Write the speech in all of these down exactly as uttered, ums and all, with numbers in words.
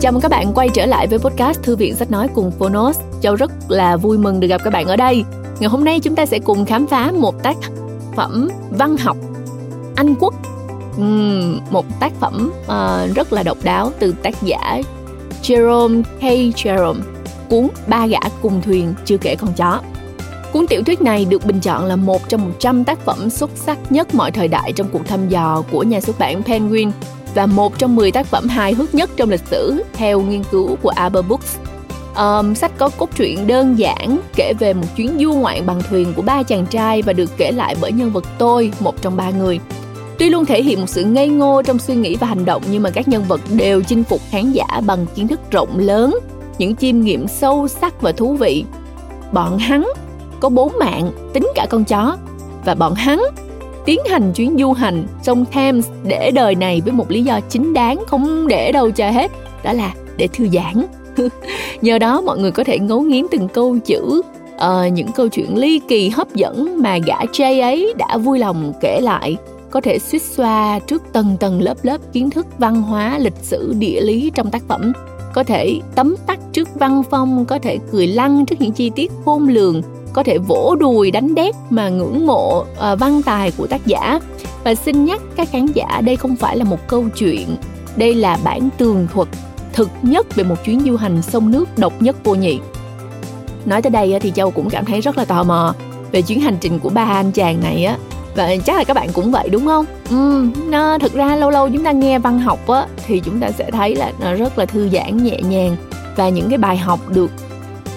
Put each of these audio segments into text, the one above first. Chào mừng các bạn quay trở lại với podcast Thư viện Sách Nói cùng Phonos. Châu rất là vui mừng được gặp các bạn ở đây. Ngày hôm nay chúng ta sẽ cùng khám phá một tác phẩm văn học Anh Quốc. Uhm, một tác phẩm uh, rất là độc đáo từ tác giả Jerome K. Jerome, cuốn Ba Gã Cùng Thuyền Chưa Kể Con Chó. Cuốn tiểu thuyết này được bình chọn là một trong một trăm tác phẩm xuất sắc nhất mọi thời đại trong cuộc thăm dò của nhà xuất bản Penguin và một trong mười tác phẩm hài hước nhất trong lịch sử theo nghiên cứu của Aber Books. Um, sách có cốt truyện đơn giản kể về một chuyến du ngoạn bằng thuyền của ba chàng trai và được kể lại bởi nhân vật tôi, một trong ba người. Tuy luôn thể hiện một sự ngây ngô trong suy nghĩ và hành động, nhưng mà các nhân vật đều chinh phục khán giả bằng kiến thức rộng lớn, những chiêm nghiệm sâu sắc và thú vị. Bọn hắn có bốn mạng, tính cả con chó, và bọn hắn tiến hành chuyến du hành sông Thames để đời này với một lý do chính đáng không để đâu cho hết, đó là để thư giãn. Nhờ đó mọi người có thể ngấu nghiến từng câu chữ, uh, những câu chuyện ly kỳ hấp dẫn mà gã Jay ấy đã vui lòng kể lại, có thể suýt xoa trước tầng tầng lớp lớp kiến thức văn hóa, lịch sử, địa lý trong tác phẩm, có thể tấm tắc trước văn phong, có thể cười lăn trước những chi tiết khôn lường, có thể vỗ đùi đánh đét mà ngưỡng mộ à, văn tài của tác giả. Và xin nhắc các khán giả, đây không phải là một câu chuyện, đây là bản tường thuật thực nhất về một chuyến du hành sông nước độc nhất vô nhị. Nói tới đây thì Châu cũng cảm thấy rất là tò mò về chuyến hành trình của ba anh chàng này á, và chắc là các bạn cũng vậy đúng không? Ừ, nó, thực ra lâu lâu chúng ta nghe văn học á, thì chúng ta sẽ thấy là nó rất là thư giãn nhẹ nhàng, và những cái bài học được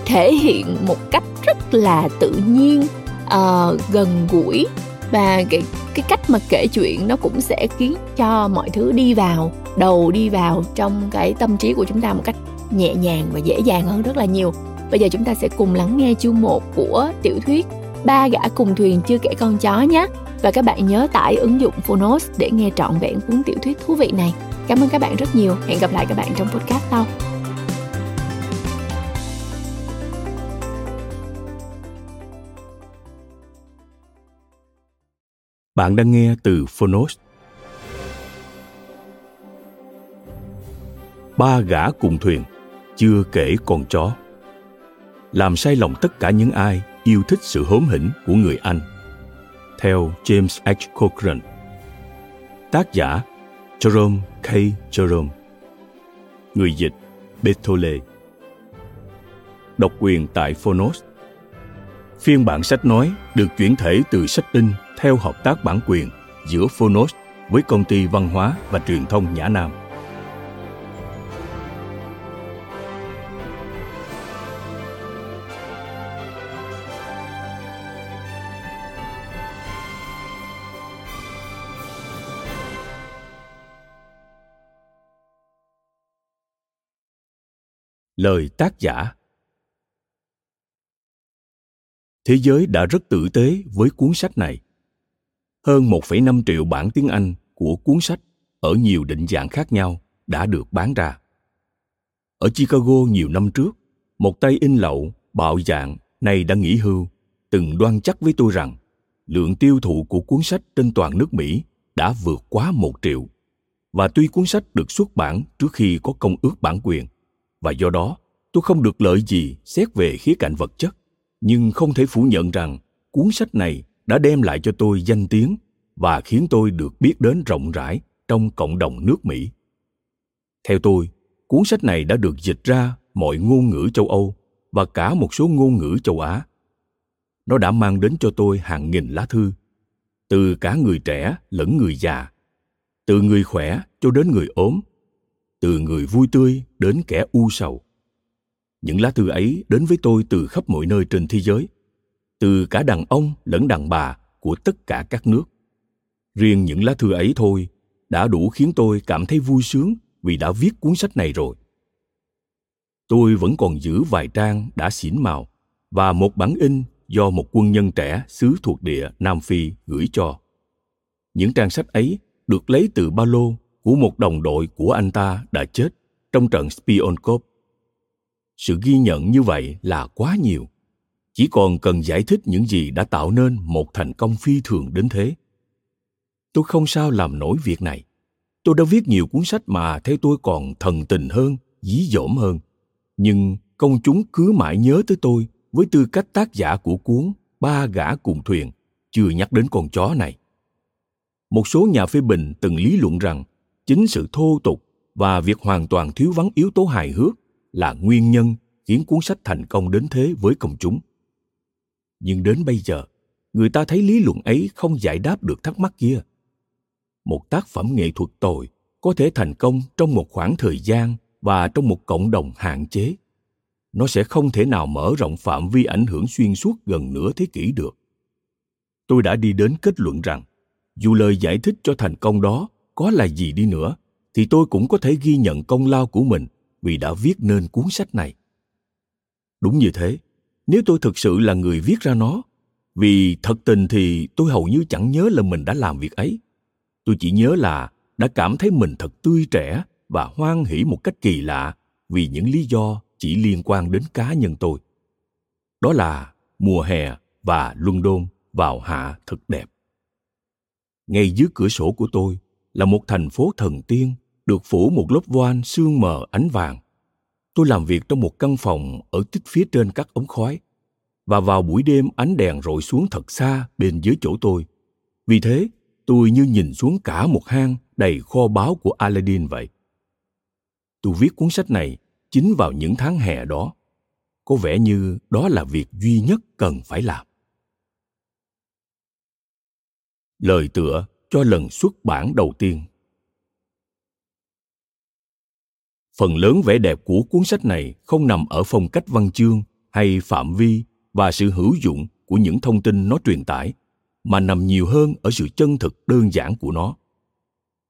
thể hiện một cách rất là tự nhiên, uh, gần gũi, và cái, cái cách mà kể chuyện nó cũng sẽ khiến cho mọi thứ đi vào đầu, đi vào trong cái tâm trí của chúng ta một cách nhẹ nhàng và dễ dàng hơn rất là nhiều. Bây giờ chúng ta sẽ cùng lắng nghe chương một của tiểu thuyết Ba Gã Cùng Thuyền Chưa Kể Con Chó nhé. Và các bạn nhớ tải ứng dụng Phonos để nghe trọn vẹn cuốn tiểu thuyết thú vị này. Cảm ơn các bạn rất nhiều. Hẹn gặp lại các bạn trong podcast sau. Bạn đang nghe từ Phonos. Ba gã cùng thuyền, chưa kể con chó, làm say lòng tất cả những ai yêu thích sự hóm hỉnh của người Anh, theo James H. Cochran. Tác giả Jerome K. Jerome. Người dịch Bertole. Độc quyền tại Phonos. Phiên bản sách nói được chuyển thể từ sách in theo hợp tác bản quyền giữa Phonos với Công ty Văn hóa và Truyền thông Nhã Nam. Lời tác giả. Thế giới đã rất tử tế với cuốn sách này. Hơn một phẩy năm triệu bản tiếng Anh của cuốn sách ở nhiều định dạng khác nhau đã được bán ra. Ở Chicago nhiều năm trước, một tay in lậu, bạo dạn, nay đã nghỉ hưu, từng đoan chắc với tôi rằng lượng tiêu thụ của cuốn sách trên toàn nước Mỹ đã vượt quá một triệu. Và tuy cuốn sách được xuất bản trước khi có công ước bản quyền, và do đó tôi không được lợi gì xét về khía cạnh vật chất, nhưng không thể phủ nhận rằng cuốn sách này đã đem lại cho tôi danh tiếng và khiến tôi được biết đến rộng rãi trong cộng đồng nước Mỹ. Theo tôi, cuốn sách này đã được dịch ra mọi ngôn ngữ châu Âu và cả một số ngôn ngữ châu Á. Nó đã mang đến cho tôi hàng nghìn lá thư, từ cả người trẻ lẫn người già, từ người khỏe cho đến người ốm, từ người vui tươi đến kẻ u sầu. Những lá thư ấy đến với tôi từ khắp mọi nơi trên thế giới, từ cả đàn ông lẫn đàn bà của tất cả các nước. Riêng những lá thư ấy thôi đã đủ khiến tôi cảm thấy vui sướng vì đã viết cuốn sách này rồi. Tôi vẫn còn giữ vài trang đã xỉn màu và một bản in do một quân nhân trẻ xứ thuộc địa Nam Phi gửi cho. Những trang sách ấy được lấy từ ba lô của một đồng đội của anh ta đã chết trong trận Spion Kop. Sự ghi nhận như vậy là quá nhiều. Chỉ còn cần giải thích những gì đã tạo nên một thành công phi thường đến thế. Tôi không sao làm nổi việc này. Tôi đã viết nhiều cuốn sách mà theo tôi còn thần tình hơn dí dỏm hơn. Nhưng công chúng cứ mãi nhớ tới tôi với tư cách tác giả của cuốn Ba Gã Cùng Thuyền, chưa nhắc đến con chó này. Một số nhà phê bình từng lý luận rằng chính sự thô tục và việc hoàn toàn thiếu vắng yếu tố hài hước là nguyên nhân khiến cuốn sách thành công đến thế với công chúng. Nhưng đến bây giờ, người ta thấy lý luận ấy không giải đáp được thắc mắc kia. Một tác phẩm nghệ thuật tồi có thể thành công trong một khoảng thời gian và trong một cộng đồng hạn chế. Nó sẽ không thể nào mở rộng phạm vi ảnh hưởng xuyên suốt gần nửa thế kỷ được. Tôi đã đi đến kết luận rằng, dù lời giải thích cho thành công đó có là gì đi nữa, thì tôi cũng có thể ghi nhận công lao của mình vì đã viết nên cuốn sách này. Đúng như thế, nếu tôi thực sự là người viết ra nó, vì thật tình thì tôi hầu như chẳng nhớ là mình đã làm việc ấy. Tôi chỉ nhớ là đã cảm thấy mình thật tươi trẻ và hoan hỉ một cách kỳ lạ vì những lý do chỉ liên quan đến cá nhân tôi. Đó là mùa hè và London vào hạ thật đẹp. Ngay dưới cửa sổ của tôi là một thành phố thần tiên được phủ một lớp voan sương mờ ánh vàng. Tôi làm việc trong một căn phòng ở tít phía trên các ống khói, và vào buổi đêm ánh đèn rọi xuống thật xa bên dưới chỗ tôi. Vì thế, tôi như nhìn xuống cả một hang đầy kho báu của Aladdin vậy. Tôi viết cuốn sách này chính vào những tháng hè đó. Có vẻ như đó là việc duy nhất cần phải làm. Lời tựa cho lần xuất bản đầu tiên. Phần lớn vẻ đẹp của cuốn sách này không nằm ở phong cách văn chương hay phạm vi và sự hữu dụng của những thông tin nó truyền tải, mà nằm nhiều hơn ở sự chân thực đơn giản của nó.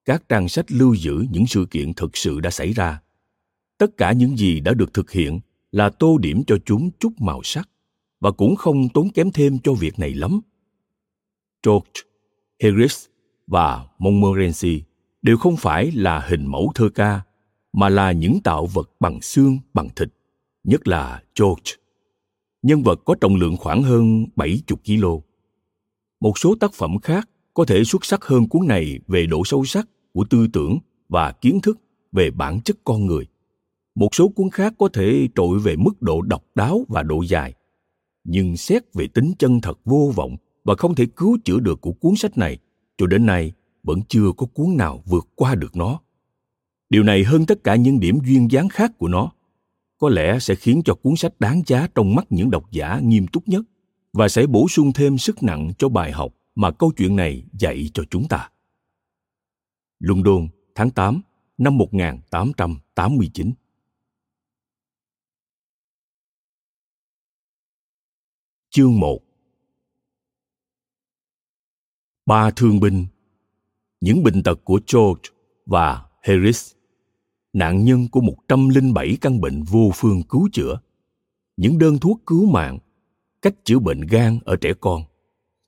Các trang sách lưu giữ những sự kiện thực sự đã xảy ra. Tất cả những gì đã được thực hiện là tô điểm cho chúng chút màu sắc, và cũng không tốn kém thêm cho việc này lắm. George, Harris và Montmorency đều không phải là hình mẫu thơ ca, mà là những tạo vật bằng xương, bằng thịt, nhất là George. Nhân vật có trọng lượng khoảng hơn bảy mươi ki-lô. Một số tác phẩm khác có thể xuất sắc hơn cuốn này về độ sâu sắc của tư tưởng và kiến thức về bản chất con người. Một số cuốn khác có thể trội về mức độ độc đáo và độ dài. Nhưng xét về tính chân thật vô vọng và không thể cứu chữa được của cuốn sách này, cho đến nay vẫn chưa có cuốn nào vượt qua được nó. Điều này hơn tất cả những điểm duyên dáng khác của nó, có lẽ sẽ khiến cho cuốn sách đáng giá trong mắt những độc giả nghiêm túc nhất, và sẽ bổ sung thêm sức nặng cho bài học mà câu chuyện này dạy cho chúng ta. London, tháng tám, năm một nghìn tám trăm tám mươi chín. Chương một. Ba thương binh. Những bệnh tật của George và Harris, nạn nhân của một trăm lẻ bảy căn bệnh vô phương cứu chữa, những đơn thuốc cứu mạng, cách chữa bệnh gan ở trẻ con,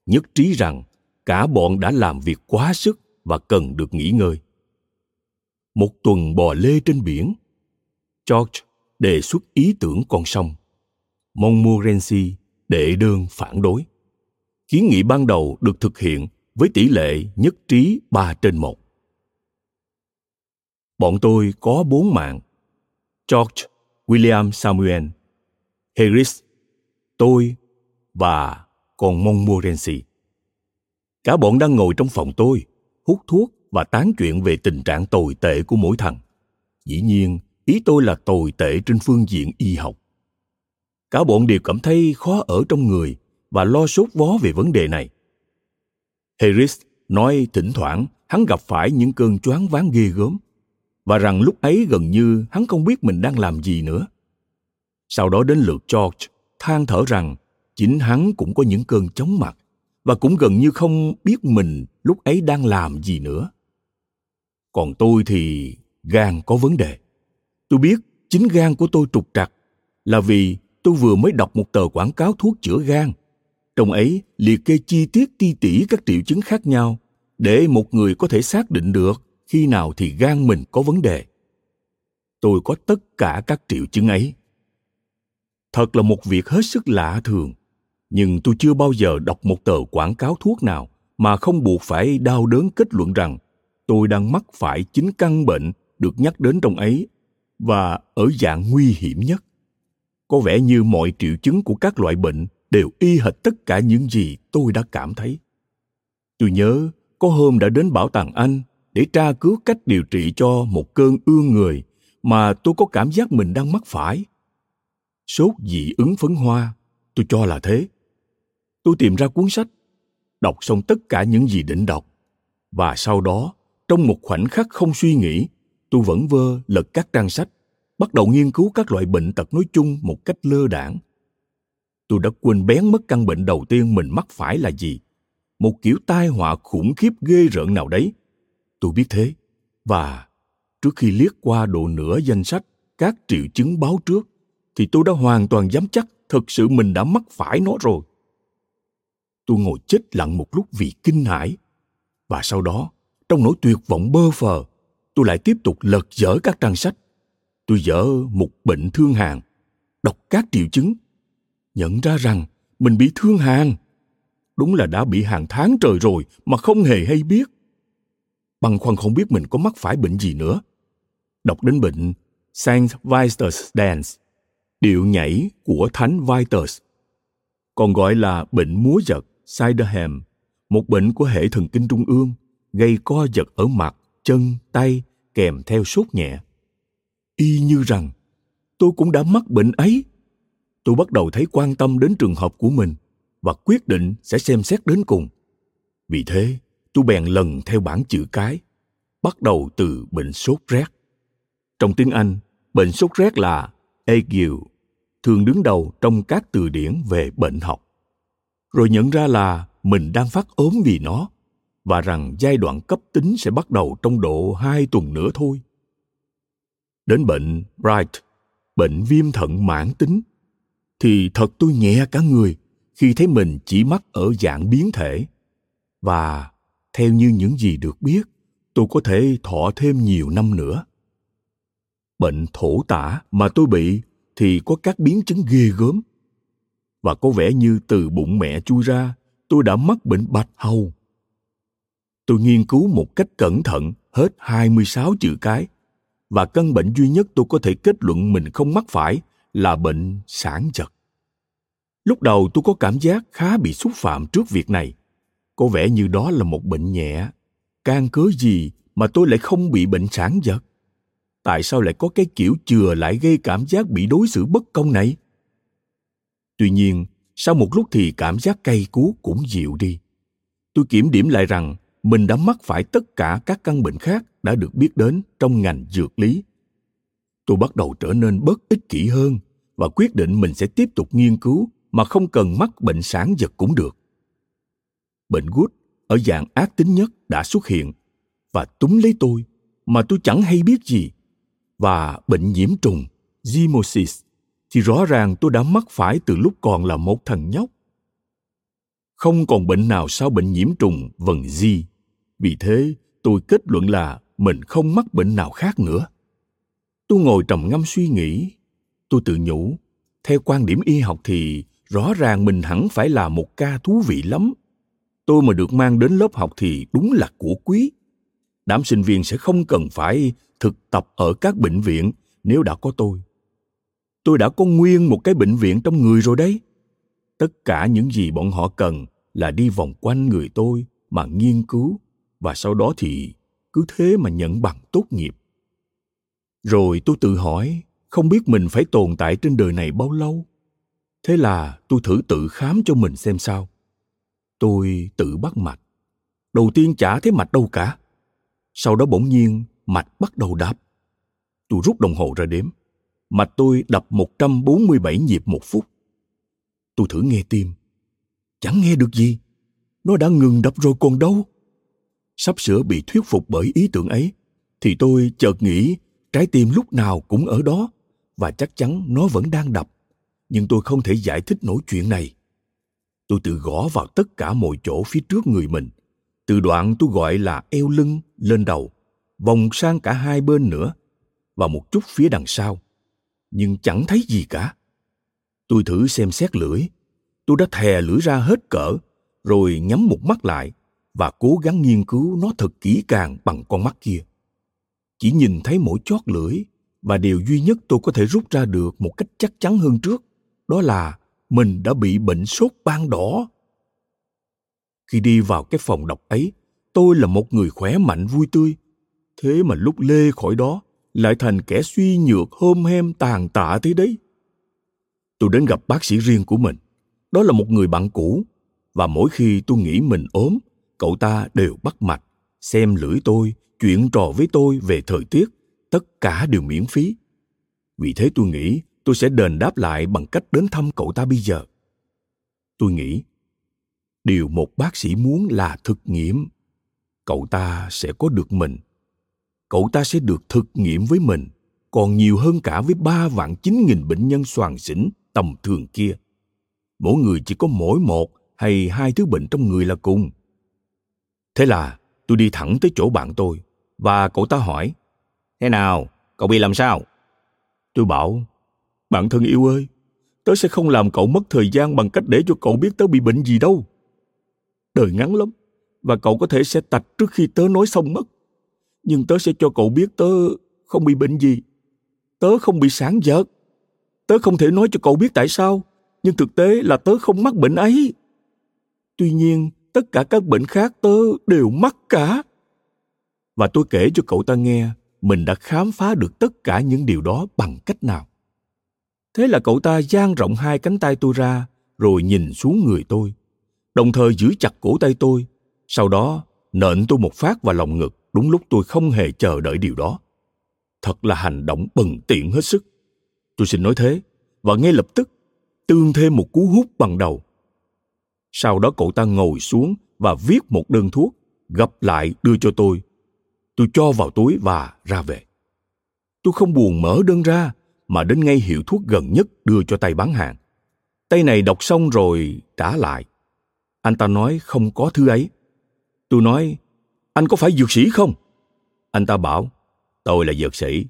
nhất trí rằng cả bọn đã làm việc quá sức và cần được nghỉ ngơi. Một tuần bò lê trên biển, George đề xuất ý tưởng con sông, Montmorency đệ đơn phản đối. Kiến nghị ban đầu được thực hiện với tỷ lệ nhất trí ba trên một. Bọn tôi có bốn mạng: George, William Samuel, Harris, tôi và còn Montmorency. Cả bọn đang ngồi trong phòng tôi, hút thuốc và tán chuyện về tình trạng tồi tệ của mỗi thằng. Dĩ nhiên, ý tôi là tồi tệ trên phương diện y học. Cả bọn đều cảm thấy khó ở trong người và lo sốt vó về vấn đề này. Harris nói thỉnh thoảng hắn gặp phải những cơn choáng váng ghê gớm, và rằng lúc ấy gần như hắn không biết mình đang làm gì nữa. Sau đó đến lượt George than thở rằng chính hắn cũng có những cơn chóng mặt và cũng gần như không biết mình lúc ấy đang làm gì nữa. Còn tôi thì gan có vấn đề. Tôi biết chính gan của tôi trục trặc là vì tôi vừa mới đọc một tờ quảng cáo thuốc chữa gan. Trong ấy liệt kê chi tiết ti tỉ các triệu chứng khác nhau để một người có thể xác định được khi nào thì gan mình có vấn đề. Tôi có tất cả các triệu chứng ấy. Thật là một việc hết sức lạ thường, nhưng tôi chưa bao giờ đọc một tờ quảng cáo thuốc nào mà không buộc phải đau đớn kết luận rằng tôi đang mắc phải chính căn bệnh được nhắc đến trong ấy, và ở dạng nguy hiểm nhất. Có vẻ như mọi triệu chứng của các loại bệnh đều y hệt tất cả những gì tôi đã cảm thấy. Tôi nhớ có hôm đã đến bảo tàng Anh để tra cứu cách điều trị cho một cơn ương người mà tôi có cảm giác mình đang mắc phải. Sốt dị ứng phấn hoa, tôi cho là thế. Tôi tìm ra cuốn sách, đọc xong tất cả những gì định đọc, và sau đó, trong một khoảnh khắc không suy nghĩ, tôi vẫn vơ lật các trang sách, bắt đầu nghiên cứu các loại bệnh tật nói chung một cách lơ đãng. Tôi đã quên bén mất căn bệnh đầu tiên mình mắc phải là gì, một kiểu tai họa khủng khiếp ghê rợn nào đấy. Tôi biết thế, và trước khi liếc qua độ nửa danh sách các triệu chứng báo trước, thì tôi đã hoàn toàn dám chắc thật sự mình đã mắc phải nó rồi. Tôi ngồi chết lặng một lúc vì kinh hãi, và sau đó, trong nỗi tuyệt vọng bơ phờ, tôi lại tiếp tục lật dở các trang sách. Tôi dở mục bệnh thương hàn, đọc các triệu chứng, nhận ra rằng mình bị thương hàn. Đúng là đã bị hàng tháng trời rồi mà không hề hay biết. Băn khoăn không biết mình có mắc phải bệnh gì nữa. Đọc đến bệnh Saint Vitus Dance, điệu nhảy của Thánh Vitus, còn gọi là bệnh múa giật Sydenham, một bệnh của hệ thần kinh trung ương, gây co giật ở mặt, chân, tay, kèm theo sốt nhẹ. Y như rằng tôi cũng đã mắc bệnh ấy. Tôi bắt đầu thấy quan tâm đến trường hợp của mình và quyết định sẽ xem xét đến cùng. Vì thế, tôi bèn lần theo bảng chữ cái, bắt đầu từ bệnh sốt rét. Trong tiếng Anh, bệnh sốt rét là ague, thường đứng đầu trong các từ điển về bệnh học. Rồi nhận ra là mình đang phát ốm vì nó, và rằng giai đoạn cấp tính sẽ bắt đầu trong độ hai tuần nữa thôi. Đến bệnh Bright, bệnh viêm thận mãn tính, thì thật tôi nhẹ cả người khi thấy mình chỉ mắc ở dạng biến thể, và theo như những gì được biết, tôi có thể thọ thêm nhiều năm nữa. Bệnh thổ tả mà tôi bị thì có các biến chứng ghê gớm, và có vẻ như từ bụng mẹ chui ra, tôi đã mắc bệnh bạch hầu. Tôi nghiên cứu một cách cẩn thận hết hai mươi sáu chữ cái, và căn bệnh duy nhất tôi có thể kết luận mình không mắc phải là bệnh sản giật. Lúc đầu tôi có cảm giác khá bị xúc phạm trước việc này. Có vẻ như đó là một bệnh nhẹ. Can cớ gì mà tôi lại không bị bệnh sản giật? Tại sao lại có cái kiểu chừa lại gây cảm giác bị đối xử bất công này? Tuy nhiên, sau một lúc thì cảm giác cay cú cũng dịu đi. Tôi kiểm điểm lại rằng mình đã mắc phải tất cả các căn bệnh khác đã được biết đến trong ngành dược lý. Tôi bắt đầu trở nên bớt ích kỷ hơn và quyết định mình sẽ tiếp tục nghiên cứu mà không cần mắc bệnh sản giật cũng được. Bệnh gút ở dạng ác tính nhất đã xuất hiện và túm lấy tôi mà tôi chẳng hay biết gì. Và bệnh nhiễm trùng, Zoonosis, thì rõ ràng tôi đã mắc phải từ lúc còn là một thằng nhóc. Không còn bệnh nào sau bệnh nhiễm trùng vần Z. Vì thế, tôi kết luận là mình không mắc bệnh nào khác nữa. Tôi ngồi trầm ngâm suy nghĩ. Tôi tự nhủ, theo quan điểm y học thì rõ ràng mình hẳn phải là một ca thú vị lắm. Tôi mà được mang đến lớp học thì đúng là của quý. Đám sinh viên sẽ không cần phải thực tập ở các bệnh viện nếu đã có tôi. Tôi đã có nguyên một cái bệnh viện trong người rồi đấy. Tất cả những gì bọn họ cần là đi vòng quanh người tôi mà nghiên cứu, và sau đó thì cứ thế mà nhận bằng tốt nghiệp. Rồi tôi tự hỏi, không biết mình phải tồn tại trên đời này bao lâu. Thế là tôi thử tự khám cho mình xem sao. Tôi tự bắt mạch. Đầu tiên chả thấy mạch đâu cả. Sau đó bỗng nhiên, mạch bắt đầu đập. Tôi rút đồng hồ ra đếm. Mạch tôi đập một trăm bốn mươi bảy nhịp một phút. Tôi thử nghe tim. Chẳng nghe được gì. Nó đã ngừng đập rồi còn đâu. Sắp sửa bị thuyết phục bởi ý tưởng ấy, thì tôi chợt nghĩ trái tim lúc nào cũng ở đó, và chắc chắn nó vẫn đang đập. Nhưng tôi không thể giải thích nổi chuyện này. Tôi tự gõ vào tất cả mọi chỗ phía trước người mình. Từ đoạn tôi gọi là eo lưng lên đầu, vòng sang cả hai bên nữa, và một chút phía đằng sau. Nhưng chẳng thấy gì cả. Tôi thử xem xét lưỡi. Tôi đã thè lưỡi ra hết cỡ, rồi nhắm một mắt lại và cố gắng nghiên cứu nó thật kỹ càng bằng con mắt kia. Chỉ nhìn thấy mỗi chót lưỡi, Và điều duy nhất tôi có thể rút ra được một cách chắc chắn hơn trước, đó là mình đã bị bệnh sốt ban đỏ. Khi đi vào cái phòng đọc ấy, tôi là một người khỏe mạnh vui tươi. Thế mà lúc lê khỏi đó, lại thành kẻ suy nhược hôm hem tàn tạ thế đấy. Tôi đến gặp bác sĩ riêng của mình. Đó là một người bạn cũ. Và mỗi khi tôi nghĩ mình ốm, cậu ta đều bắt mạch, xem lưỡi tôi, chuyện trò với tôi về thời tiết. Tất cả đều miễn phí. Vì thế tôi nghĩ tôi sẽ đền đáp lại bằng cách đến thăm cậu ta bây giờ. Tôi nghĩ, điều một bác sĩ muốn là thực nghiệm. Cậu ta sẽ có được mình. Cậu ta sẽ được thực nghiệm với mình, còn nhiều hơn cả với ba vạn chín nghìn bệnh nhân xoàng xỉn tầm thường kia. Mỗi người chỉ có mỗi một hay hai thứ bệnh trong người là cùng. Thế là tôi đi thẳng tới chỗ bạn tôi, và cậu ta hỏi, thế nào, cậu bị làm sao? Tôi bảo, bạn thân yêu ơi, tớ sẽ không làm cậu mất thời gian bằng cách để cho cậu biết tớ bị bệnh gì đâu. Đời ngắn lắm, và cậu có thể sẽ tạch trước khi tớ nói xong mất. Nhưng tớ sẽ cho cậu biết tớ không bị bệnh gì. Tớ không bị sản giật. Tớ không thể nói cho cậu biết tại sao, nhưng thực tế là tớ không mắc bệnh ấy. Tuy nhiên, tất cả các bệnh khác tớ đều mắc cả. Và tôi kể cho cậu ta nghe mình đã khám phá được tất cả những điều đó bằng cách nào. Thế là cậu ta dang rộng hai cánh tay tôi ra, rồi nhìn xuống người tôi, đồng thời giữ chặt cổ tay tôi, sau đó nện tôi một phát vào lòng ngực đúng lúc tôi không hề chờ đợi điều đó. Thật là hành động bần tiện hết sức. Tôi xin nói thế, và ngay lập tức tương thêm một cú hút bằng đầu. Sau đó cậu ta ngồi xuống và viết một đơn thuốc, gập lại đưa cho tôi. Tôi cho vào túi và ra về. Tôi không buồn mở đơn ra, mà đến ngay hiệu thuốc gần nhất đưa cho tay bán hàng. Tay này đọc xong rồi trả lại. Anh ta nói không có thứ ấy. Tôi nói, anh có phải dược sĩ không? Anh ta bảo, tôi là dược sĩ.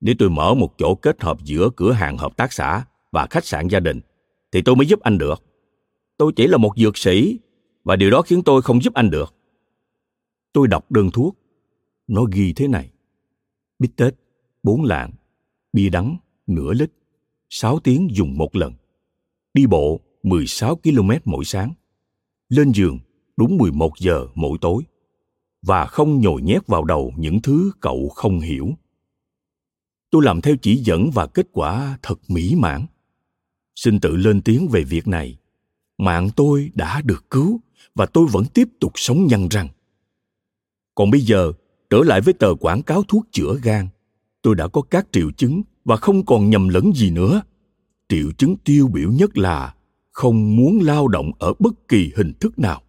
Nếu tôi mở một chỗ kết hợp giữa cửa hàng hợp tác xã và khách sạn gia đình, thì tôi mới giúp anh được. Tôi chỉ là một dược sĩ, và điều đó khiến tôi không giúp anh được. Tôi đọc đơn thuốc. Nó ghi thế này: bít tết, bốn lạng, bia đắng, nửa lít, sáu tiếng dùng một lần, đi bộ mười sáu ki lô mét mỗi sáng, lên giường đúng mười một giờ mỗi tối, và không nhồi nhét vào đầu những thứ cậu không hiểu. Tôi làm theo chỉ dẫn và kết quả thật mỹ mãn. Xin tự lên tiếng về việc này. Mạng tôi đã được cứu, và tôi vẫn tiếp tục sống nhăn răng. Còn bây giờ, trở lại với tờ quảng cáo thuốc chữa gan, tôi đã có các triệu chứng và không còn nhầm lẫn gì nữa. Triệu chứng tiêu biểu nhất là không muốn lao động ở bất kỳ hình thức nào.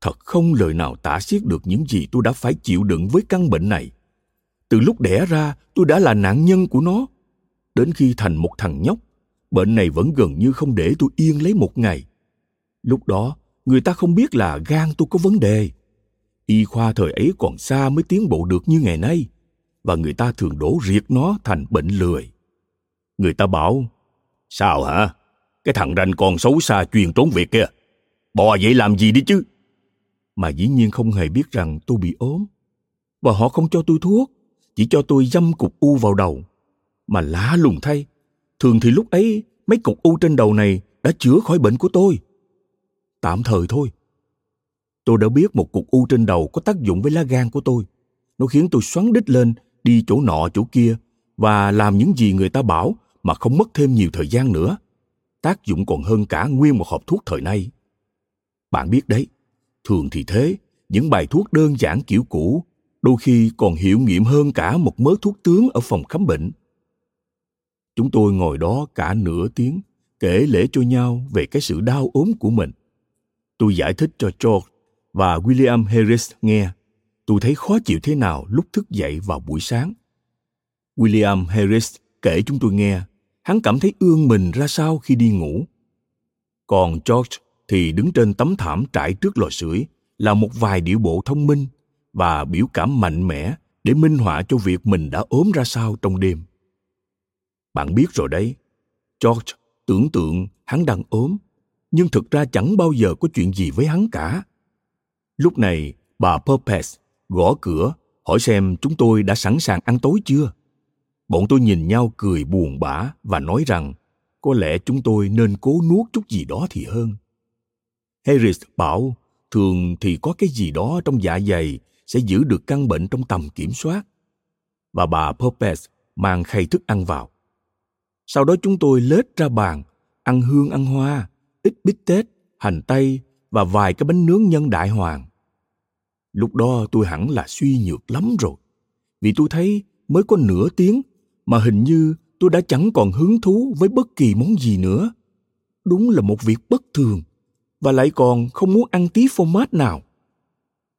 Thật không lời nào tả xiết được những gì tôi đã phải chịu đựng với căn bệnh này. Từ lúc đẻ ra, tôi đã là nạn nhân của nó. Đến khi thành một thằng nhóc, bệnh này vẫn gần như không để tôi yên lấy một ngày. Lúc đó, người ta không biết là gan tôi có vấn đề. Y khoa thời ấy còn xa mới tiến bộ được như ngày nay, và người ta thường đổ riệt nó thành bệnh lười. Người ta bảo, sao hả? Cái thằng ranh con xấu xa chuyên trốn việc kia. Bò vậy làm gì đi chứ? Mà dĩ nhiên không hề biết rằng tôi bị ốm. Và họ không cho tôi thuốc, chỉ cho tôi dăm cục u vào đầu. Mà lạ lùng thay, thường thì lúc ấy mấy cục u trên đầu này đã chữa khỏi bệnh của tôi. Tạm thời thôi. Tôi đã biết một cục u trên đầu có tác dụng với lá gan của tôi. Nó khiến tôi xoắn đít lên, đi chỗ nọ chỗ kia, và làm những gì người ta bảo mà không mất thêm nhiều thời gian nữa. Tác dụng còn hơn cả nguyên một hộp thuốc thời nay. Bạn biết đấy, thường thì thế, những bài thuốc đơn giản kiểu cũ, đôi khi còn hiệu nghiệm hơn cả một mớ thuốc tướng ở phòng khám bệnh. Chúng tôi ngồi đó cả nửa tiếng, kể lể cho nhau về cái sự đau ốm của mình. Tôi giải thích cho George và William Harris nghe. Tôi thấy khó chịu thế nào lúc thức dậy vào buổi sáng. William Harris kể chúng tôi nghe, hắn cảm thấy ương mình ra sao khi đi ngủ. Còn George thì đứng trên tấm thảm trải trước lò sưởi, làm một vài điệu bộ thông minh và biểu cảm mạnh mẽ để minh họa cho việc mình đã ốm ra sao trong đêm. Bạn biết rồi đấy, George tưởng tượng hắn đang ốm, nhưng thực ra chẳng bao giờ có chuyện gì với hắn cả. Lúc này, bà Purpes gõ cửa hỏi xem chúng tôi đã sẵn sàng ăn tối chưa. Bọn tôi nhìn nhau cười buồn bã và nói rằng có lẽ chúng tôi nên cố nuốt chút gì đó thì hơn. Harris bảo thường thì có cái gì đó trong dạ dày sẽ giữ được căn bệnh trong tầm kiểm soát. Và bà Popes mang khay thức ăn vào. Sau đó chúng tôi lết ra bàn, ăn hương ăn hoa, ít bít tết, hành tây và vài cái bánh nướng nhân đại hoàng. Lúc đó tôi hẳn là suy nhược lắm rồi, vì tôi thấy mới có nửa tiếng mà hình như tôi đã chẳng còn hứng thú với bất kỳ món gì nữa. Đúng là một việc bất thường, và lại còn không muốn ăn tí format nào.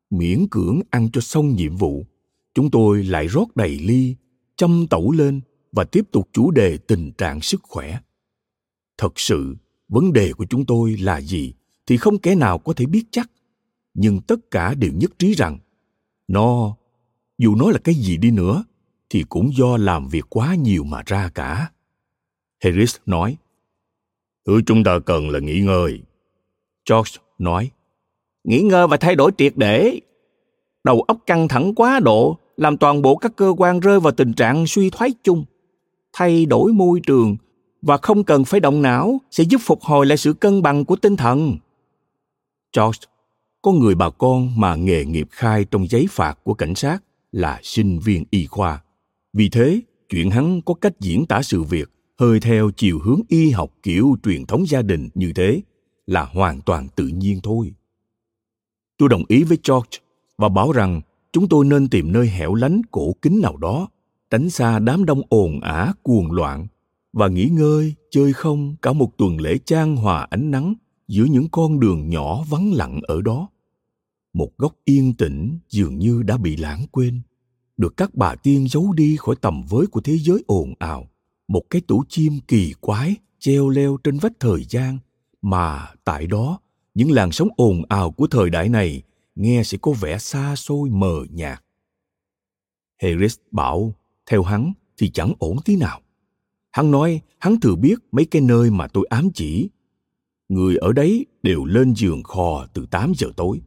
Miễn cưỡng ăn cho xong nhiệm vụ, chúng tôi lại rót đầy ly, châm tẩu lên và tiếp tục chủ đề tình trạng sức khỏe. Thật sự, vấn đề của chúng tôi là gì thì không kẻ nào có thể biết chắc, nhưng tất cả đều nhất trí rằng nó, dù nó là cái gì đi nữa, thì cũng do làm việc quá nhiều mà ra cả. Harris nói, thứ chúng ta cần là nghỉ ngơi. George nói, nghỉ ngơi và thay đổi triệt để. Đầu óc căng thẳng quá độ làm toàn bộ các cơ quan rơi vào tình trạng suy thoái chung. Thay đổi môi trường và không cần phải động não sẽ giúp phục hồi lại sự cân bằng của tinh thần. George, có người bà con mà nghề nghiệp khai trong giấy phạt của cảnh sát là sinh viên y khoa. Vì thế, chuyện hắn có cách diễn tả sự việc hơi theo chiều hướng y học kiểu truyền thống gia đình như thế là hoàn toàn tự nhiên thôi. Tôi đồng ý với George và bảo rằng chúng tôi nên tìm nơi hẻo lánh cổ kính nào đó, tránh xa đám đông ồn ả cuồng loạn và nghỉ ngơi, chơi không cả một tuần lễ chan hòa ánh nắng giữa những con đường nhỏ vắng lặng ở đó. Một góc yên tĩnh dường như đã bị lãng quên, được các bà tiên giấu đi khỏi tầm với của thế giới ồn ào. Một cái tủ chim kỳ quái treo leo trên vách thời gian mà tại đó những làn sóng ồn ào của thời đại này nghe sẽ có vẻ xa xôi mờ nhạt. Harris bảo theo hắn thì chẳng ổn tí nào. Hắn nói hắn thừa biết mấy cái nơi mà tôi ám chỉ. Người ở đấy đều lên giường khò từ tám giờ tối.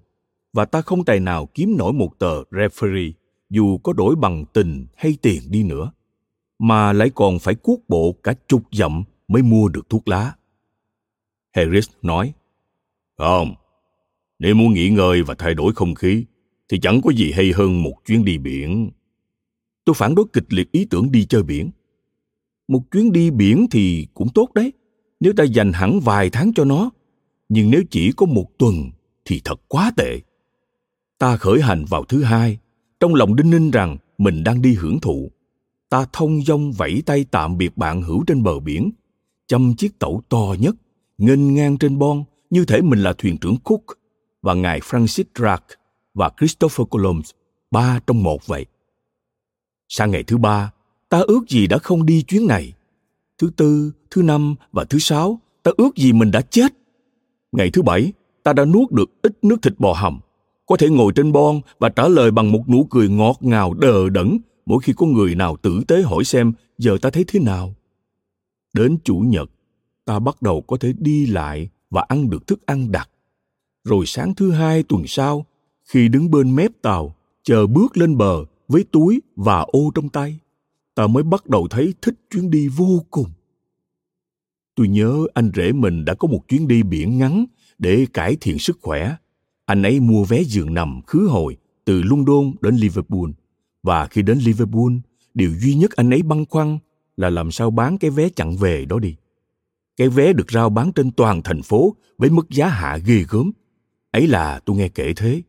Và ta không tài nào kiếm nổi một tờ referee dù có đổi bằng tình hay tiền đi nữa, mà lại còn phải cuốc bộ cả chục dặm mới mua được thuốc lá. Harris nói, không, nếu muốn nghỉ ngơi và thay đổi không khí thì chẳng có gì hay hơn một chuyến đi biển. Tôi phản đối kịch liệt ý tưởng đi chơi biển. Một chuyến đi biển thì cũng tốt đấy, nếu ta dành hẳn vài tháng cho nó, nhưng nếu chỉ có một tuần thì thật quá tệ. Ta khởi hành vào thứ hai, trong lòng đinh ninh rằng mình đang đi hưởng thụ. Ta thông dong vẫy tay tạm biệt bạn hữu trên bờ biển, châm chiếc tẩu to nhất, nghênh ngang trên bon, như thể mình là thuyền trưởng Cook và ngài Francis Drake và Christopher Columbus, ba trong một vậy. Sang ngày thứ ba, ta ước gì đã không đi chuyến này. Thứ tư, thứ năm và thứ sáu, ta ước gì mình đã chết. Ngày thứ bảy, ta đã nuốt được ít nước thịt bò hầm, có thể ngồi trên bon và trả lời bằng một nụ cười ngọt ngào đờ đẫn mỗi khi có người nào tử tế hỏi xem giờ ta thấy thế nào. Đến chủ nhật, ta bắt đầu có thể đi lại và ăn được thức ăn đặc. Rồi sáng thứ hai tuần sau, khi đứng bên mép tàu, chờ bước lên bờ với túi và ô trong tay, ta mới bắt đầu thấy thích chuyến đi vô cùng. Tôi nhớ anh rể mình đã có một chuyến đi biển ngắn để cải thiện sức khỏe. Anh ấy mua vé giường nằm khứ hồi từ London đến Liverpool. Và khi đến Liverpool, điều duy nhất anh ấy băn khoăn là làm sao bán cái vé chặng về đó đi. Cái vé được rao bán trên toàn thành phố với mức giá hạ ghê gớm. Ấy là tôi nghe kể thế.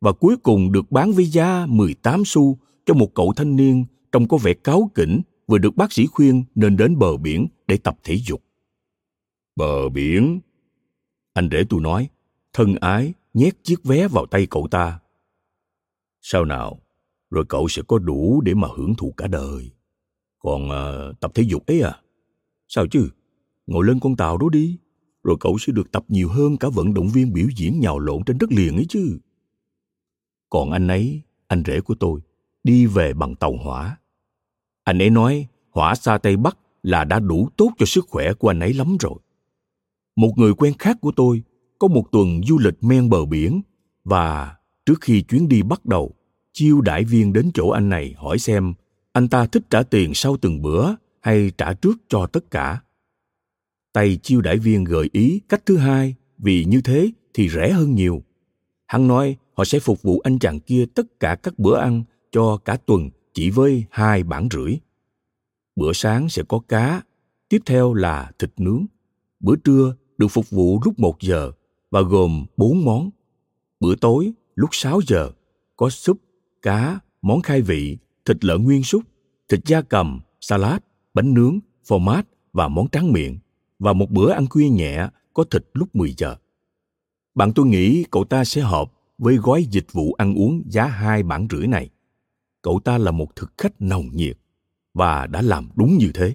Và cuối cùng được bán với giá mười tám xu cho một cậu thanh niên trông có vẻ cáu kỉnh vừa được bác sĩ khuyên nên đến bờ biển để tập thể dục. Bờ biển? Anh rể tôi nói, thân ái nhét chiếc vé vào tay cậu ta. Sao nào, rồi cậu sẽ có đủ để mà hưởng thụ cả đời. Còn à, tập thể dục ấy à? Sao chứ, ngồi lên con tàu đó đi, rồi cậu sẽ được tập nhiều hơn cả vận động viên biểu diễn nhào lộn trên đất liền ấy chứ. Còn anh ấy, anh rể của tôi, đi về bằng tàu hỏa. Anh ấy nói hỏa xa Tây Bắc là đã đủ tốt cho sức khỏe của anh ấy lắm rồi. Một người quen khác của tôi có một tuần du lịch men bờ biển và trước khi chuyến đi bắt đầu, chiêu đãi viên đến chỗ anh này hỏi xem Anh ta thích trả tiền sau từng bữa hay trả trước cho tất cả? Tay chiêu đãi viên gợi ý cách thứ hai, vì như thế thì rẻ hơn nhiều. Hắn nói họ sẽ phục vụ anh chàng kia tất cả các bữa ăn cho cả tuần chỉ với hai bảng rưỡi. Bữa sáng sẽ có cá, tiếp theo là thịt nướng. Bữa trưa được phục vụ lúc một giờ và gồm bốn món. Bữa tối lúc sáu giờ có súp, cá, món khai vị, thịt lợn nguyên súc, thịt gia cầm, salad, bánh nướng, phô mát và món tráng miệng. Và một bữa ăn khuya nhẹ có thịt lúc mười giờ. Bạn tôi nghĩ cậu ta sẽ hợp với gói dịch vụ ăn uống giá hai bảng rưỡi này. Cậu ta là một thực khách nồng nhiệt và đã làm đúng như thế.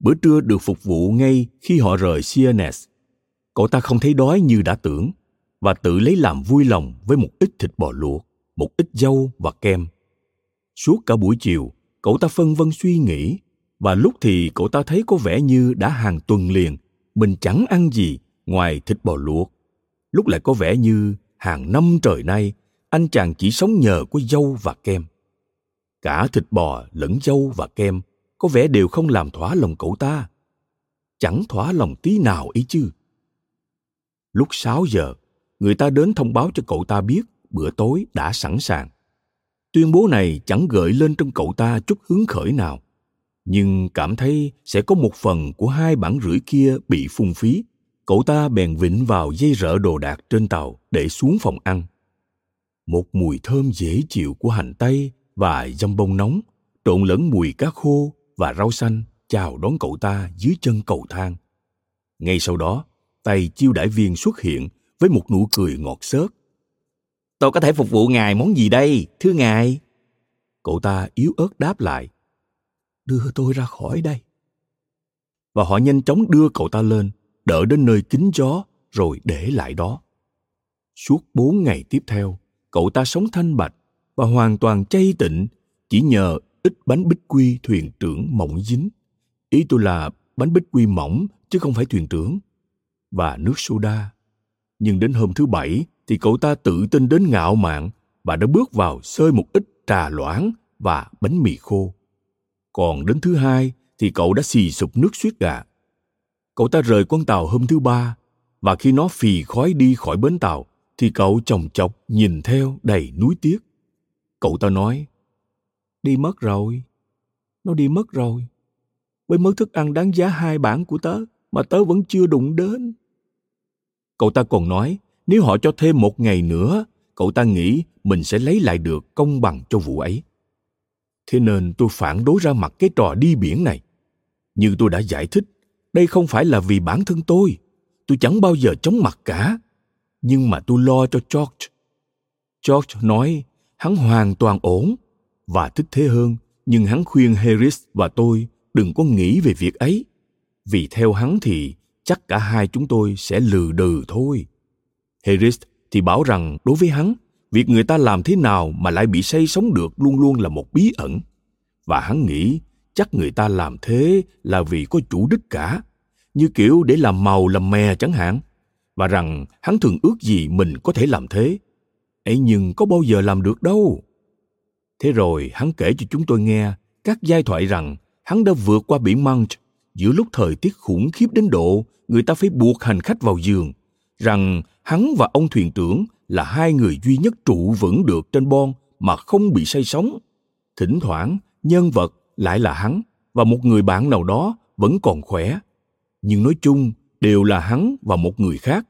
Bữa trưa được phục vụ ngay khi họ rời Sienna. Cậu ta không thấy đói như đã tưởng và tự lấy làm vui lòng với một ít thịt bò luộc, một ít dâu và kem. Suốt cả buổi chiều, cậu ta phân vân suy nghĩ và lúc thì cậu ta thấy có vẻ như đã hàng tuần liền mình chẳng ăn gì ngoài thịt bò luộc. Lúc lại có vẻ như hàng năm trời nay anh chàng chỉ sống nhờ có dâu và kem. Cả thịt bò lẫn dâu và kem có vẻ đều không làm thỏa lòng cậu ta. Chẳng thỏa lòng tí nào ấy chứ. Lúc sáu giờ, người ta đến thông báo cho cậu ta biết bữa tối đã sẵn sàng. Tuyên bố này chẳng gợi lên trong cậu ta chút hứng khởi nào, nhưng cảm thấy sẽ có một phần của hai bảng rưỡi kia bị phung phí. Cậu ta bèn vịn vào dây rợ đồ đạc trên tàu để xuống phòng ăn. Một mùi thơm dễ chịu của hành tây và dăm bông nóng trộn lẫn mùi cá khô và rau xanh chào đón cậu ta dưới chân cầu thang. Ngay sau đó, tay chiêu đãi viên xuất hiện với một nụ cười ngọt xớt. "Tôi có thể phục vụ ngài món gì đây, thưa ngài?" Cậu ta yếu ớt đáp lại, "Đưa tôi ra khỏi đây." Và họ nhanh chóng đưa cậu ta lên, đỡ đến nơi kín gió rồi để lại đó. Suốt bốn ngày tiếp theo, cậu ta sống thanh bạch và hoàn toàn chay tịnh, chỉ nhờ ít bánh bích quy thuyền trưởng mỏng dính. Ý tôi là bánh bích quy mỏng chứ không phải thuyền trưởng, và nước soda. Nhưng đến hôm thứ bảy thì cậu ta tự tin đến ngạo mạn và đã bước vào xơi một ít trà loãng và bánh mì khô. Còn đến thứ hai thì cậu đã xì sụp nước suyết gà. Cậu ta rời con tàu hôm thứ ba, và khi nó phì khói đi khỏi bến tàu thì cậu chòng chọc nhìn theo đầy nuối tiếc. Cậu ta nói, "Đi mất rồi, nó đi mất rồi. Với mớ thức ăn đáng giá hai bảng của tớ mà tớ vẫn chưa đụng đến." Cậu ta còn nói, nếu họ cho thêm một ngày nữa, cậu ta nghĩ mình sẽ lấy lại được công bằng cho vụ ấy. Thế nên tôi phản đối ra mặt cái trò đi biển này. Như tôi đã giải thích, đây không phải là vì bản thân tôi. Tôi chẳng bao giờ chóng mặt cả. Nhưng mà tôi lo cho George. George nói hắn hoàn toàn ổn và thích thế hơn, nhưng hắn khuyên Harris và tôi đừng có nghĩ về việc ấy. Vì theo hắn thì chắc cả hai chúng tôi sẽ lừ đừ thôi. Harris thì bảo rằng đối với hắn, việc người ta làm thế nào mà lại bị say sống được luôn luôn là một bí ẩn. Và hắn nghĩ chắc người ta làm thế là vì có chủ đích cả, như kiểu để làm màu làm mè chẳng hạn, và rằng hắn thường ước gì mình có thể làm thế. Ấy nhưng có bao giờ làm được đâu. Thế rồi hắn kể cho chúng tôi nghe các giai thoại rằng hắn đã vượt qua biển Manch giữa lúc thời tiết khủng khiếp đến độ người ta phải buộc hành khách vào giường, rằng hắn và ông thuyền trưởng là hai người duy nhất trụ vững được trên bon mà không bị say sóng. Thỉnh thoảng, nhân vật lại là hắn và một người bạn nào đó vẫn còn khỏe. Nhưng nói chung, đều là hắn và một người khác.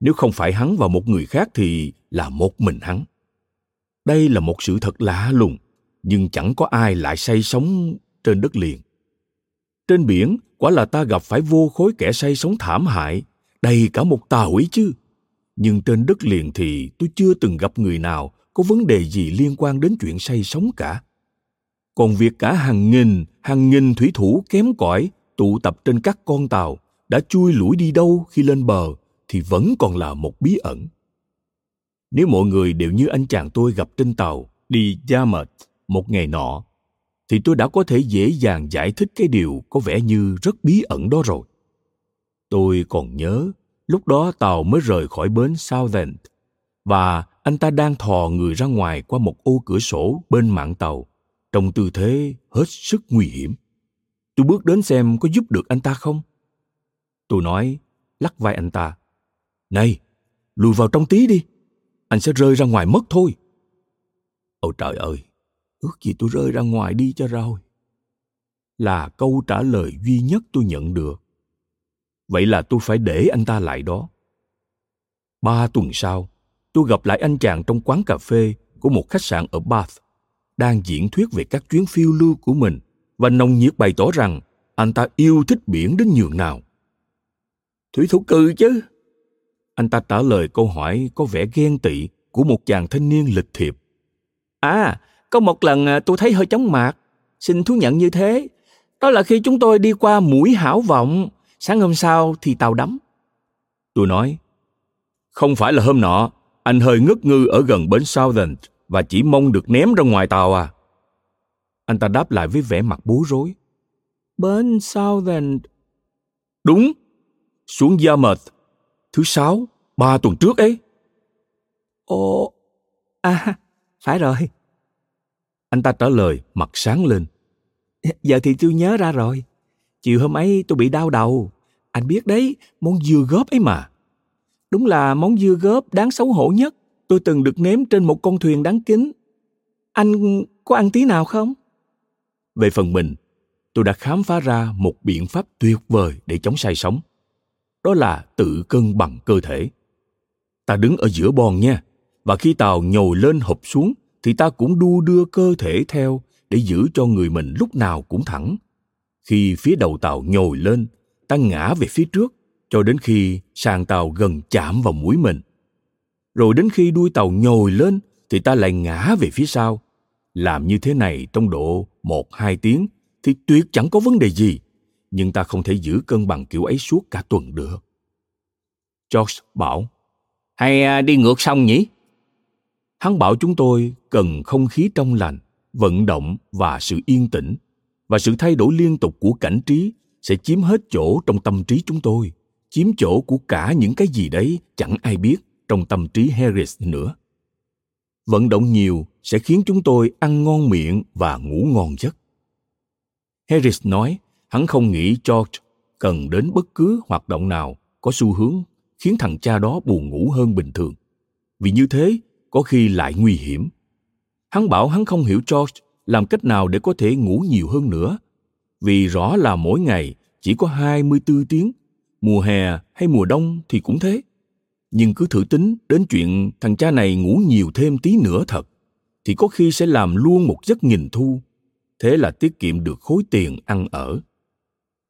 Nếu không phải hắn và một người khác thì là một mình hắn. Đây là một sự thật lạ lùng, nhưng chẳng có ai lại say sóng trên đất liền. Trên biển, quả là ta gặp phải vô khối kẻ say sóng thảm hại, đầy cả một tàu ấy chứ. Nhưng trên đất liền thì tôi chưa từng gặp người nào có vấn đề gì liên quan đến chuyện say sóng cả. Còn việc cả hàng nghìn, hàng nghìn thủy thủ kém cỏi tụ tập trên các con tàu đã chui lủi đi đâu khi lên bờ thì vẫn còn là một bí ẩn. Nếu mọi người đều như anh chàng tôi gặp trên tàu đi Yarmouth một ngày nọ, thì tôi đã có thể dễ dàng giải thích cái điều có vẻ như rất bí ẩn đó rồi. Tôi còn nhớ, lúc đó tàu mới rời khỏi bến Southend và anh ta đang thò người ra ngoài qua một ô cửa sổ bên mạn tàu trong tư thế hết sức nguy hiểm. Tôi bước đến xem có giúp được anh ta không. Tôi nói, lắc vai anh ta. Này, lùi vào trong tí đi, anh sẽ rơi ra ngoài mất thôi. Ôi trời ơi, ước gì tôi rơi ra ngoài đi cho rồi, là câu trả lời duy nhất tôi nhận được. Vậy là tôi phải để anh ta lại đó. Ba tuần sau, tôi gặp lại anh chàng trong quán cà phê của một khách sạn ở Bath, đang diễn thuyết về các chuyến phiêu lưu của mình và nồng nhiệt bày tỏ rằng anh ta yêu thích biển đến nhường nào. Thủy thủ cừ chứ. Anh ta trả lời câu hỏi có vẻ ghen tị của một chàng thanh niên lịch thiệp. À, có một lần tôi thấy hơi chóng mặt, xin thú nhận như thế. Đó là khi chúng tôi đi qua mũi Hảo Vọng, sáng hôm sau thì tàu đắm. Tôi nói, không phải là hôm nọ, anh hơi ngất ngư ở gần bến Southend và chỉ mong được ném ra ngoài tàu à? Anh ta đáp lại với vẻ mặt bối rối. Bến Southend? Đúng, xuống Yarmouth, thứ sáu, ba tuần trước ấy. Ồ, à, phải rồi. Anh ta trả lời mặt sáng lên. Giờ thì tôi nhớ ra rồi. Chiều hôm ấy tôi bị đau đầu. Anh biết đấy, món dưa góp ấy mà. Đúng là món dưa góp đáng xấu hổ nhất tôi từng được nếm trên một con thuyền đáng kính. Anh có ăn tí nào không? Về phần mình, tôi đã khám phá ra một biện pháp tuyệt vời để chống say sóng. Đó là tự cân bằng cơ thể. Ta đứng ở giữa bòn nha, và khi tàu nhồi lên hụp xuống, thì ta cũng đu đưa cơ thể theo để giữ cho người mình lúc nào cũng thẳng. Khi phía đầu tàu nhồi lên, ta ngã về phía trước cho đến khi sàn tàu gần chạm vào mũi mình. Rồi đến khi đuôi tàu nhồi lên thì ta lại ngã về phía sau. Làm như thế này trong độ một hai tiếng thì tuyệt chẳng có vấn đề gì, nhưng ta không thể giữ cân bằng kiểu ấy suốt cả tuần được. George bảo, hay đi ngược sông nhỉ? Hắn bảo chúng tôi cần không khí trong lành, vận động và sự yên tĩnh, và sự thay đổi liên tục của cảnh trí sẽ chiếm hết chỗ trong tâm trí chúng tôi, chiếm chỗ của cả những cái gì đấy chẳng ai biết trong tâm trí Harris nữa. Vận động nhiều sẽ khiến chúng tôi ăn ngon miệng và ngủ ngon giấc. Harris nói hắn không nghĩ George cần đến bất cứ hoạt động nào có xu hướng khiến thằng cha đó buồn ngủ hơn bình thường, vì như thế có khi lại nguy hiểm. Hắn bảo hắn không hiểu George làm cách nào để có thể ngủ nhiều hơn nữa, vì rõ là mỗi ngày chỉ có hai mươi bốn tiếng, mùa hè hay mùa đông thì cũng thế. Nhưng cứ thử tính đến chuyện thằng cha này ngủ nhiều thêm tí nữa thật, thì có khi sẽ làm luôn một giấc nghìn thu, thế là tiết kiệm được khối tiền ăn ở.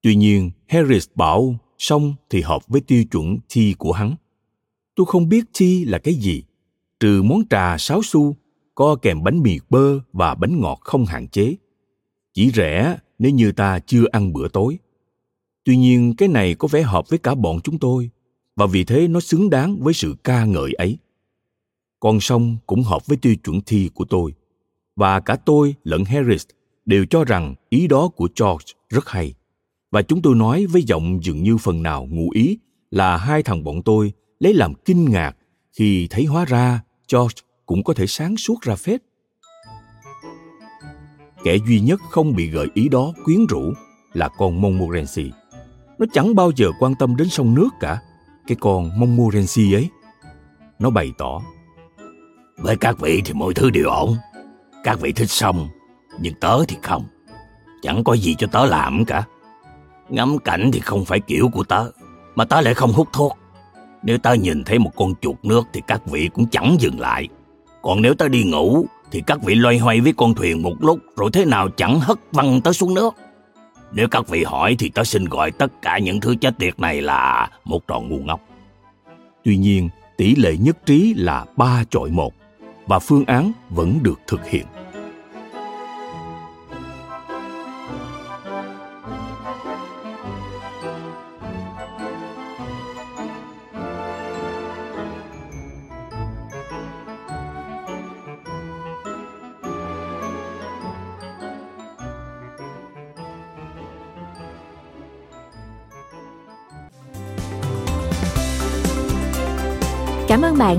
Tuy nhiên, Harris bảo xong thì hợp với tiêu chuẩn tea của hắn. Tôi không biết tea là cái gì, trừ món trà sáu xu, có kèm bánh mì bơ và bánh ngọt không hạn chế. Chỉ rẻ nếu như ta chưa ăn bữa tối. Tuy nhiên cái này có vẻ hợp với cả bọn chúng tôi, và vì thế nó xứng đáng với sự ca ngợi ấy. Con sông cũng hợp với tiêu chuẩn thi của tôi, và cả tôi lẫn Harris đều cho rằng ý đó của George rất hay. Và chúng tôi nói với giọng dường như phần nào ngụ ý là hai thằng bọn tôi lấy làm kinh ngạc khi thấy hóa ra George cũng có thể sáng suốt ra phết. Kẻ duy nhất không bị gợi ý đó quyến rũ là con Montmorency. Nó chẳng bao giờ quan tâm đến sông nước cả, cái con Montmorency ấy. Nó bày tỏ, với các vị thì mọi thứ đều ổn. Các vị thích sông, nhưng tớ thì không. Chẳng có gì cho tớ làm cả. Ngắm cảnh thì không phải kiểu của tớ, mà tớ lại không hút thuốc. Nếu tớ nhìn thấy một con chuột nước thì các vị cũng chẳng dừng lại. Còn nếu tớ đi ngủ thì các vị loay hoay với con thuyền một lúc, rồi thế nào chẳng hất văng tớ xuống nước. Nếu các vị hỏi thì tớ xin gọi tất cả những thứ chết tiệt này là một trò ngu ngốc. Tuy nhiên, tỷ lệ nhất trí là ba chọi một, và phương án vẫn được thực hiện. Cảm ơn bạn